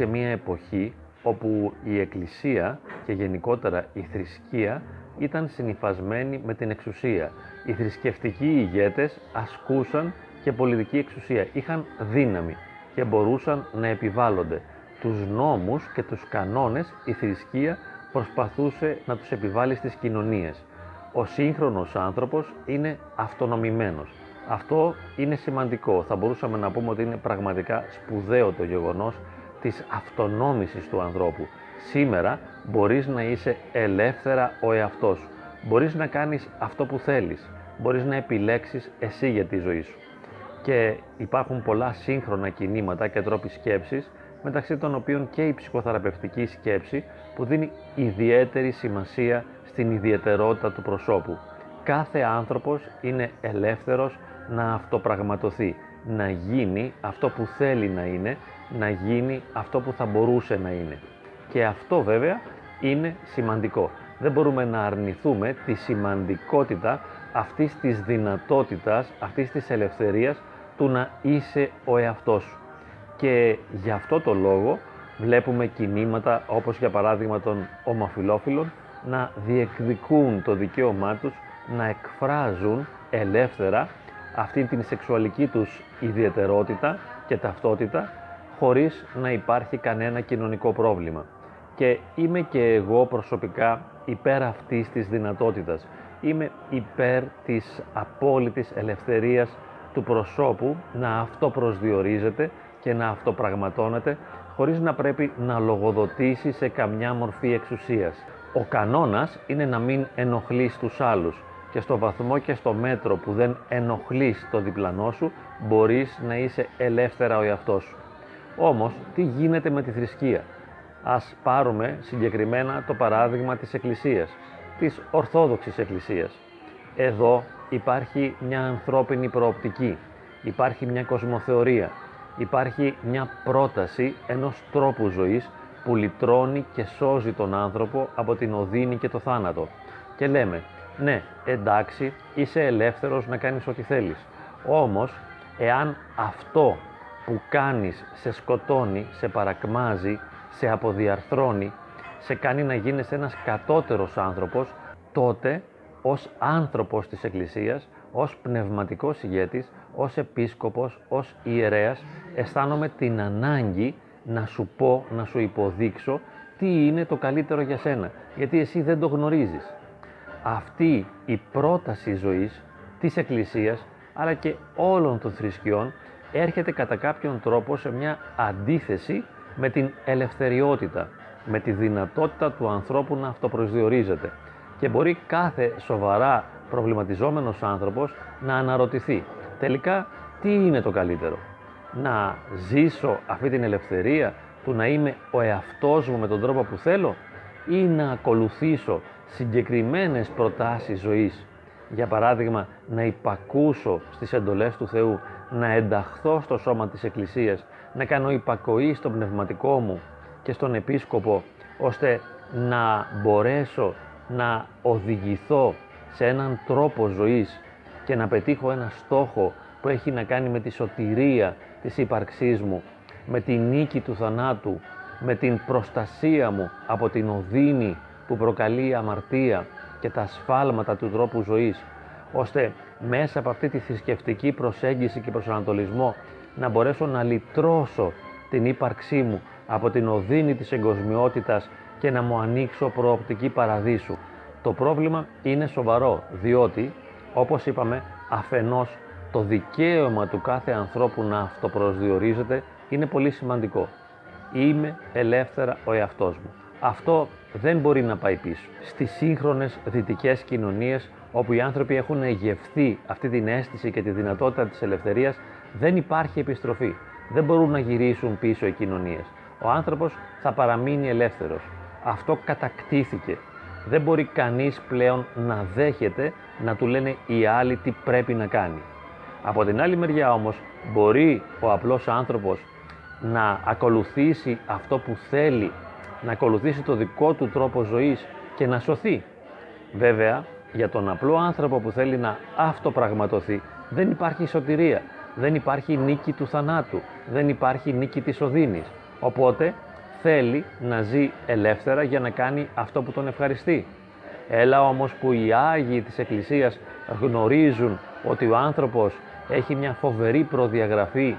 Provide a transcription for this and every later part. σε μια εποχή όπου η Εκκλησία και γενικότερα η θρησκεία ήταν συνυφασμένη με την εξουσία. Οι θρησκευτικοί ηγέτες ασκούσαν και πολιτική εξουσία, είχαν δύναμη και μπορούσαν να επιβάλλονται. Τους νόμους και τους κανόνες η θρησκεία προσπαθούσε να τους επιβάλλει στις κοινωνίες. Ο σύγχρονος άνθρωπος είναι αυτονομημένος. Αυτό είναι σημαντικό. Θα μπορούσαμε να πούμε ότι είναι πραγματικά σπουδαίο το γεγονός της αυτονόμησης του ανθρώπου. Σήμερα μπορείς να είσαι ελεύθερα ο εαυτός σου. Μπορείς να κάνεις αυτό που θέλεις. Μπορείς να επιλέξεις εσύ για τη ζωή σου. Και υπάρχουν πολλά σύγχρονα κινήματα και τρόποι σκέψης, μεταξύ των οποίων και η ψυχοθεραπευτική σκέψη, που δίνει ιδιαίτερη σημασία στην ιδιαιτερότητα του προσώπου. Κάθε άνθρωπος είναι ελεύθερος να αυτοπραγματοθεί, να γίνει αυτό που θέλει να είναι, να γίνει αυτό που θα μπορούσε να είναι. Και αυτό βέβαια είναι σημαντικό. Δεν μπορούμε να αρνηθούμε τη σημαντικότητα αυτής της δυνατότητας, αυτής της ελευθερίας του να είσαι ο εαυτός σου. Και γι' αυτό το λόγο βλέπουμε κινήματα όπως για παράδειγμα των ομοφυλόφιλων να διεκδικούν το δικαίωμά τους να εκφράζουν ελεύθερα αυτή την σεξουαλική τους ιδιαιτερότητα και ταυτότητα χωρίς να υπάρχει κανένα κοινωνικό πρόβλημα. Και είμαι και εγώ προσωπικά υπέρ αυτής της δυνατότητας. Είμαι υπέρ της απόλυτης ελευθερίας του προσώπου να αυτοπροσδιορίζεται και να αυτοπραγματώνεται χωρίς να πρέπει να λογοδοτήσει σε καμιά μορφή εξουσίας. Ο κανόνας είναι να μην ενοχλείς τους άλλους και στο βαθμό και στο μέτρο που δεν ενοχλείς το διπλανό σου μπορείς να είσαι ελεύθερα ο εαυτός σου. Όμως, τι γίνεται με τη θρησκεία? Ας πάρουμε συγκεκριμένα το παράδειγμα της Εκκλησίας, της Ορθόδοξης Εκκλησίας. Εδώ υπάρχει μια ανθρώπινη προοπτική, υπάρχει μια κοσμοθεωρία, υπάρχει μια πρόταση ενός τρόπου ζωής που λυτρώνει και σώζει τον άνθρωπο από την οδύνη και το θάνατο. Και λέμε, ναι, εντάξει, είσαι ελεύθερος να κάνεις ό,τι θέλεις. Όμως, εάν αυτό που κάνεις σε σκοτώνει, σε παρακμάζει, σε αποδιαρθρώνει, σε κάνει να γίνεις ένας κατώτερος άνθρωπος, τότε ως άνθρωπος της Εκκλησίας, ως πνευματικός ηγέτης, ως επίσκοπος, ως ιερέας, αισθάνομαι την ανάγκη να σου πω, να σου υποδείξω τι είναι το καλύτερο για σένα, γιατί εσύ δεν το γνωρίζεις. Αυτή η πρόταση ζωής της Εκκλησίας, αλλά και όλων των θρησκειών, έρχεται κατά κάποιον τρόπο σε μια αντίθεση με την ελευθεριότητα, με τη δυνατότητα του ανθρώπου να αυτοπροσδιορίζεται. Και μπορεί κάθε σοβαρά προβληματιζόμενος άνθρωπος να αναρωτηθεί, τελικά τι είναι το καλύτερο? Να ζήσω αυτή την ελευθερία του να είμαι ο εαυτός μου με τον τρόπο που θέλω ή να ακολουθήσω συγκεκριμένες προτάσεις ζωής? Για παράδειγμα, να υπακούσω στις εντολές του Θεού, να ενταχθώ στο σώμα της Εκκλησίας, να κάνω υπακοή στον πνευματικό μου και στον επίσκοπο, ώστε να μπορέσω να οδηγηθώ σε έναν τρόπο ζωής και να πετύχω ένα στόχο που έχει να κάνει με τη σωτηρία της ύπαρξής μου, με τη νίκη του θανάτου, με την προστασία μου από την οδύνη που προκαλεί η αμαρτία και τα σφάλματα του τρόπου ζωής, ώστε μέσα από αυτή τη θρησκευτική προσέγγιση και προσανατολισμό να μπορέσω να λυτρώσω την ύπαρξή μου από την οδύνη της εγκοσμιότητας και να μου ανοίξω προοπτική παραδείσου. Το πρόβλημα είναι σοβαρό, διότι, όπως είπαμε, αφενός το δικαίωμα του κάθε ανθρώπου να αυτοπροσδιορίζεται είναι πολύ σημαντικό. Είμαι ελεύθερα ο εαυτός μου. Αυτό δεν μπορεί να πάει πίσω. Στις σύγχρονες δυτικές κοινωνίες, όπου οι άνθρωποι έχουν γευθεί αυτή την αίσθηση και τη δυνατότητα της ελευθερίας, δεν υπάρχει επιστροφή. Δεν μπορούν να γυρίσουν πίσω οι κοινωνίες. Ο άνθρωπος θα παραμείνει ελεύθερος. Αυτό κατακτήθηκε. Δεν μπορεί κανείς πλέον να δέχεται να του λένε οι άλλοι τι πρέπει να κάνει. Από την άλλη μεριά όμως μπορεί ο απλός άνθρωπος να ακολουθήσει αυτό που θέλει, να ακολουθήσει το δικό του τρόπο ζωής και να σωθεί. Βέβαια, για τον απλό άνθρωπο που θέλει να αυτοπραγματωθεί δεν υπάρχει σωτηρία, δεν υπάρχει νίκη του θανάτου, δεν υπάρχει νίκη της οδύνης. Οπότε θέλει να ζει ελεύθερα για να κάνει αυτό που τον ευχαριστεί. Έλα όμως που οι Άγιοι της Εκκλησίας γνωρίζουν ότι ο άνθρωπος έχει μια φοβερή προδιαγραφή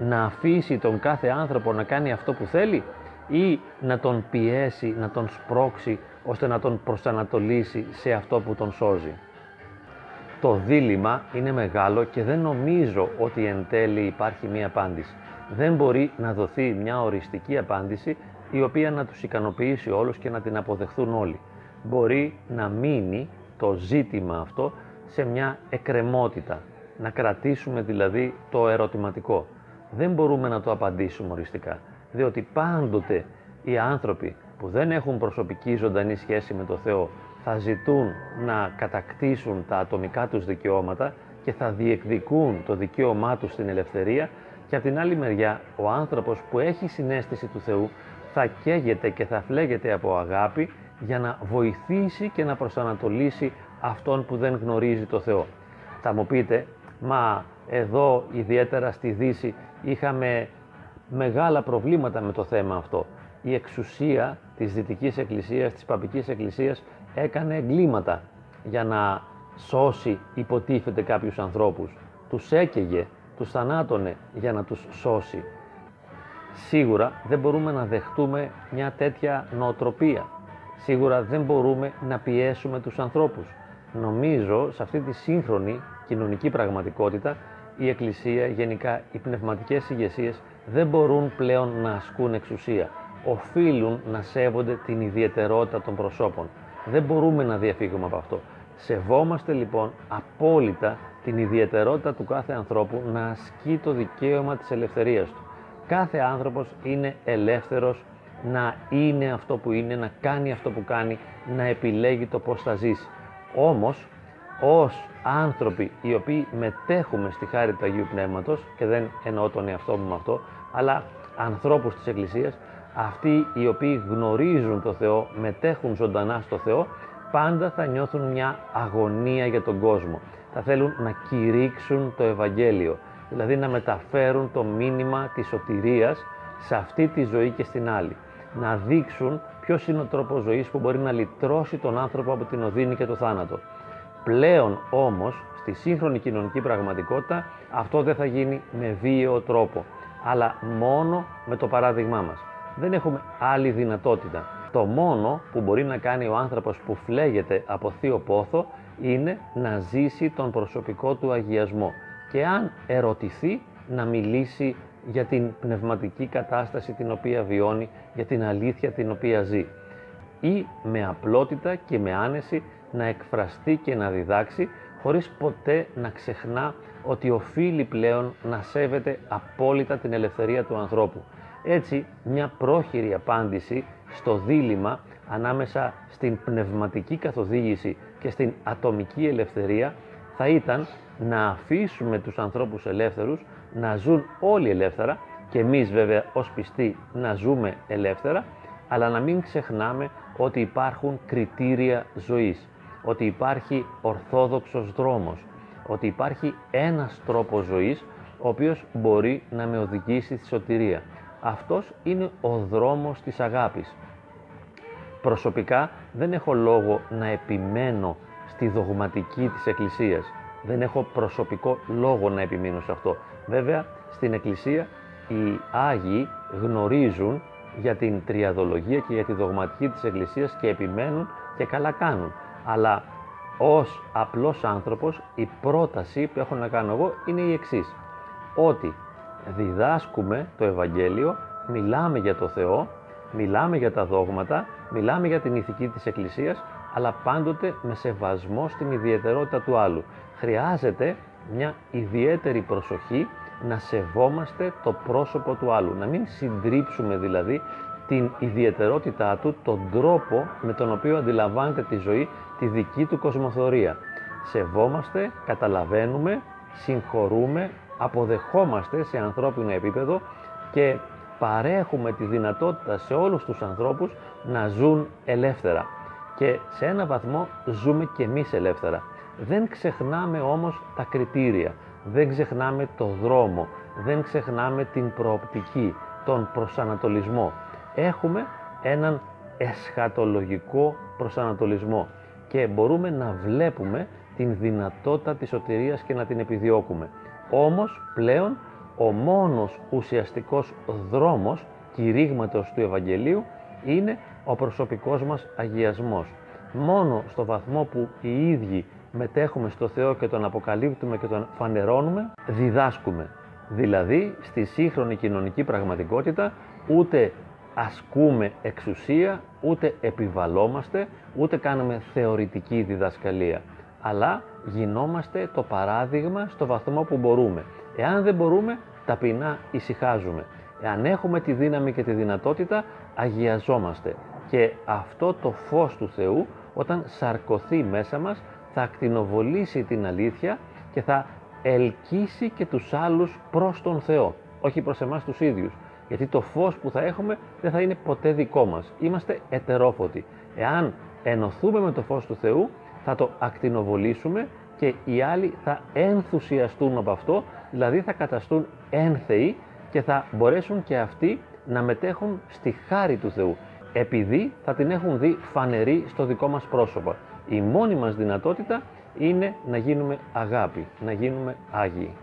να αφήσει τον κάθε άνθρωπο να κάνει αυτό που θέλει ή να τον πιέσει, να τον σπρώξει ώστε να τον προσανατολίσει σε αυτό που τον σώζει. Το δίλημμα είναι μεγάλο και δεν νομίζω ότι εν τέλει υπάρχει μία απάντηση. Δεν μπορεί να δοθεί μια οριστική απάντηση η οποία να τους ικανοποιήσει όλους και να την αποδεχθούν όλοι. Μπορεί να μείνει το ζήτημα αυτό σε μια εκκρεμότητα, να κρατήσουμε δηλαδή το ερωτηματικό. Δεν μπορούμε να το απαντήσουμε οριστικά, διότι πάντοτε οι άνθρωποι που δεν έχουν προσωπική ζωντανή σχέση με το Θεό θα ζητούν να κατακτήσουν τα ατομικά τους δικαιώματα και θα διεκδικούν το δικαίωμά τους στην ελευθερία, και από την άλλη μεριά ο άνθρωπος που έχει συναίσθηση του Θεού θα καίγεται και θα φλέγεται από αγάπη για να βοηθήσει και να προσανατολίσει αυτόν που δεν γνωρίζει το Θεό. Θα μου πείτε, μα εδώ ιδιαίτερα στη Δύση είχαμε μεγάλα προβλήματα με το θέμα αυτό. Η εξουσία της Δυτικής Εκκλησίας, της Παπικής Εκκλησίας έκανε εγκλήματα για να σώσει υποτίθεται κάποιους ανθρώπους. Τους έκαιγε, τους θανάτωνε για να τους σώσει. Σίγουρα δεν μπορούμε να δεχτούμε μια τέτοια νοοτροπία. Σίγουρα δεν μπορούμε να πιέσουμε τους ανθρώπους. Νομίζω σε αυτή τη σύγχρονη κοινωνική πραγματικότητα η Εκκλησία, γενικά οι πνευματικές ηγεσίες δεν μπορούν πλέον να ασκούν εξουσία. Οφείλουν να σέβονται την ιδιαιτερότητα των προσώπων. Δεν μπορούμε να διαφύγουμε από αυτό. Σεβόμαστε λοιπόν απόλυτα την ιδιαιτερότητα του κάθε ανθρώπου να ασκεί το δικαίωμα της ελευθερίας του. Κάθε άνθρωπος είναι ελεύθερος να είναι αυτό που είναι, να κάνει αυτό που κάνει, να επιλέγει το πώς θα ζήσει. Όμως, ως άνθρωποι οι οποίοι μετέχουμε στη χάρη του Αγίου Πνεύματος, και δεν εννοώ τον εαυτό μου με αυτό, αλλά ανθρώπους της Εκκλησίας, αυτοί οι οποίοι γνωρίζουν το Θεό, μετέχουν ζωντανά στο Θεό, πάντα θα νιώθουν μια αγωνία για τον κόσμο. Θα θέλουν να κηρύξουν το Ευαγγέλιο, δηλαδή να μεταφέρουν το μήνυμα της σωτηρίας σε αυτή τη ζωή και στην άλλη. Να δείξουν ποιος είναι ο τρόπος ζωής που μπορεί να λυτρώσει τον άνθρωπο από την οδύνη και το θάνατο. Πλέον όμως, στη σύγχρονη κοινωνική πραγματικότητα, αυτό δεν θα γίνει με βίαιο τρόπο, αλλά μόνο με το παράδειγμά μας. Δεν έχουμε άλλη δυνατότητα. Το μόνο που μπορεί να κάνει ο άνθρωπος που φλέγεται από θείο πόθο είναι να ζήσει τον προσωπικό του αγιασμό και αν ερωτηθεί να μιλήσει για την πνευματική κατάσταση την οποία βιώνει, για την αλήθεια την οποία ζει, ή με απλότητα και με άνεση να εκφραστεί και να διδάξει χωρίς ποτέ να ξεχνά ότι οφείλει πλέον να σέβεται απόλυτα την ελευθερία του ανθρώπου. Έτσι, μια πρόχειρη απάντηση στο δίλημμα ανάμεσα στην πνευματική καθοδήγηση και στην ατομική ελευθερία θα ήταν να αφήσουμε τους ανθρώπους ελεύθερους, να ζουν όλοι ελεύθερα και εμείς βέβαια ως πιστοί να ζούμε ελεύθερα, αλλά να μην ξεχνάμε ότι υπάρχουν κριτήρια ζωής, ότι υπάρχει ορθόδοξος δρόμος, ότι υπάρχει ένας τρόπος ζωής ο οποίος μπορεί να με οδηγήσει στη σωτηρία. Αυτός είναι ο δρόμος της αγάπης. Προσωπικά δεν έχω λόγο να επιμένω στη δογματική της Εκκλησίας. Δεν έχω προσωπικό λόγο να επιμείνω σε αυτό. Βέβαια, στην Εκκλησία οι Άγιοι γνωρίζουν για την τριαδολογία και για τη δογματική της Εκκλησίας και επιμένουν και καλά κάνουν. Αλλά ως απλός άνθρωπος η πρόταση που έχω να κάνω εγώ είναι η εξής. Ότι διδάσκουμε το Ευαγγέλιο, μιλάμε για το Θεό, μιλάμε για τα δόγματα, μιλάμε για την ηθική της Εκκλησίας, αλλά πάντοτε με σεβασμό στην ιδιαιτερότητα του άλλου. Χρειάζεται μια ιδιαίτερη προσοχή να σεβόμαστε το πρόσωπο του άλλου, να μην συντρίψουμε δηλαδή την ιδιαιτερότητά του, τον τρόπο με τον οποίο αντιλαμβάνεται τη ζωή, τη δική του κοσμοθωρία. Σεβόμαστε, καταλαβαίνουμε, συγχωρούμε, αποδεχόμαστε σε ανθρώπινο επίπεδο και παρέχουμε τη δυνατότητα σε όλους τους ανθρώπους να ζουν ελεύθερα. Και σε ένα βαθμό ζούμε και εμείς ελεύθερα. Δεν ξεχνάμε όμως τα κριτήρια, δεν ξεχνάμε το δρόμο, δεν ξεχνάμε την προοπτική, τον προσανατολισμό. Έχουμε έναν εσχατολογικό προσανατολισμό και μπορούμε να βλέπουμε την δυνατότητα της σωτηρίας και να την επιδιώκουμε. Όμως πλέον ο μόνος ουσιαστικός δρόμος κηρύγματος του Ευαγγελίου είναι ο προσωπικός μας αγιασμός. Μόνο στο βαθμό που οι ίδιοι μετέχουμε στο Θεό και τον αποκαλύπτουμε και τον φανερώνουμε, διδάσκουμε. Δηλαδή στη σύγχρονη κοινωνική πραγματικότητα ούτε ασκούμε εξουσία, ούτε επιβαλόμαστε, ούτε κάνουμε θεωρητική διδασκαλία, αλλά γινόμαστε το παράδειγμα στο βαθμό που μπορούμε. Εάν δεν μπορούμε, ταπεινά ησυχάζουμε. Εάν έχουμε τη δύναμη και τη δυνατότητα, αγιαζόμαστε. Και αυτό το φως του Θεού, όταν σαρκωθεί μέσα μας, θα ακτινοβολήσει την αλήθεια και θα ελκύσει και τους άλλους προς τον Θεό, όχι προς εμάς τους ίδιους. Γιατί το φως που θα έχουμε δεν θα είναι ποτέ δικό μας. Είμαστε ετερόφωτοι. Εάν ενωθούμε με το φως του Θεού, θα το ακτινοβολήσουμε και οι άλλοι θα ενθουσιαστούν από αυτό, δηλαδή θα καταστούν ένθεοι και θα μπορέσουν και αυτοί να μετέχουν στη χάρη του Θεού, επειδή θα την έχουν δει φανερή στο δικό μας πρόσωπο. Η μόνη μας δυνατότητα είναι να γίνουμε αγάπη, να γίνουμε Άγιοι.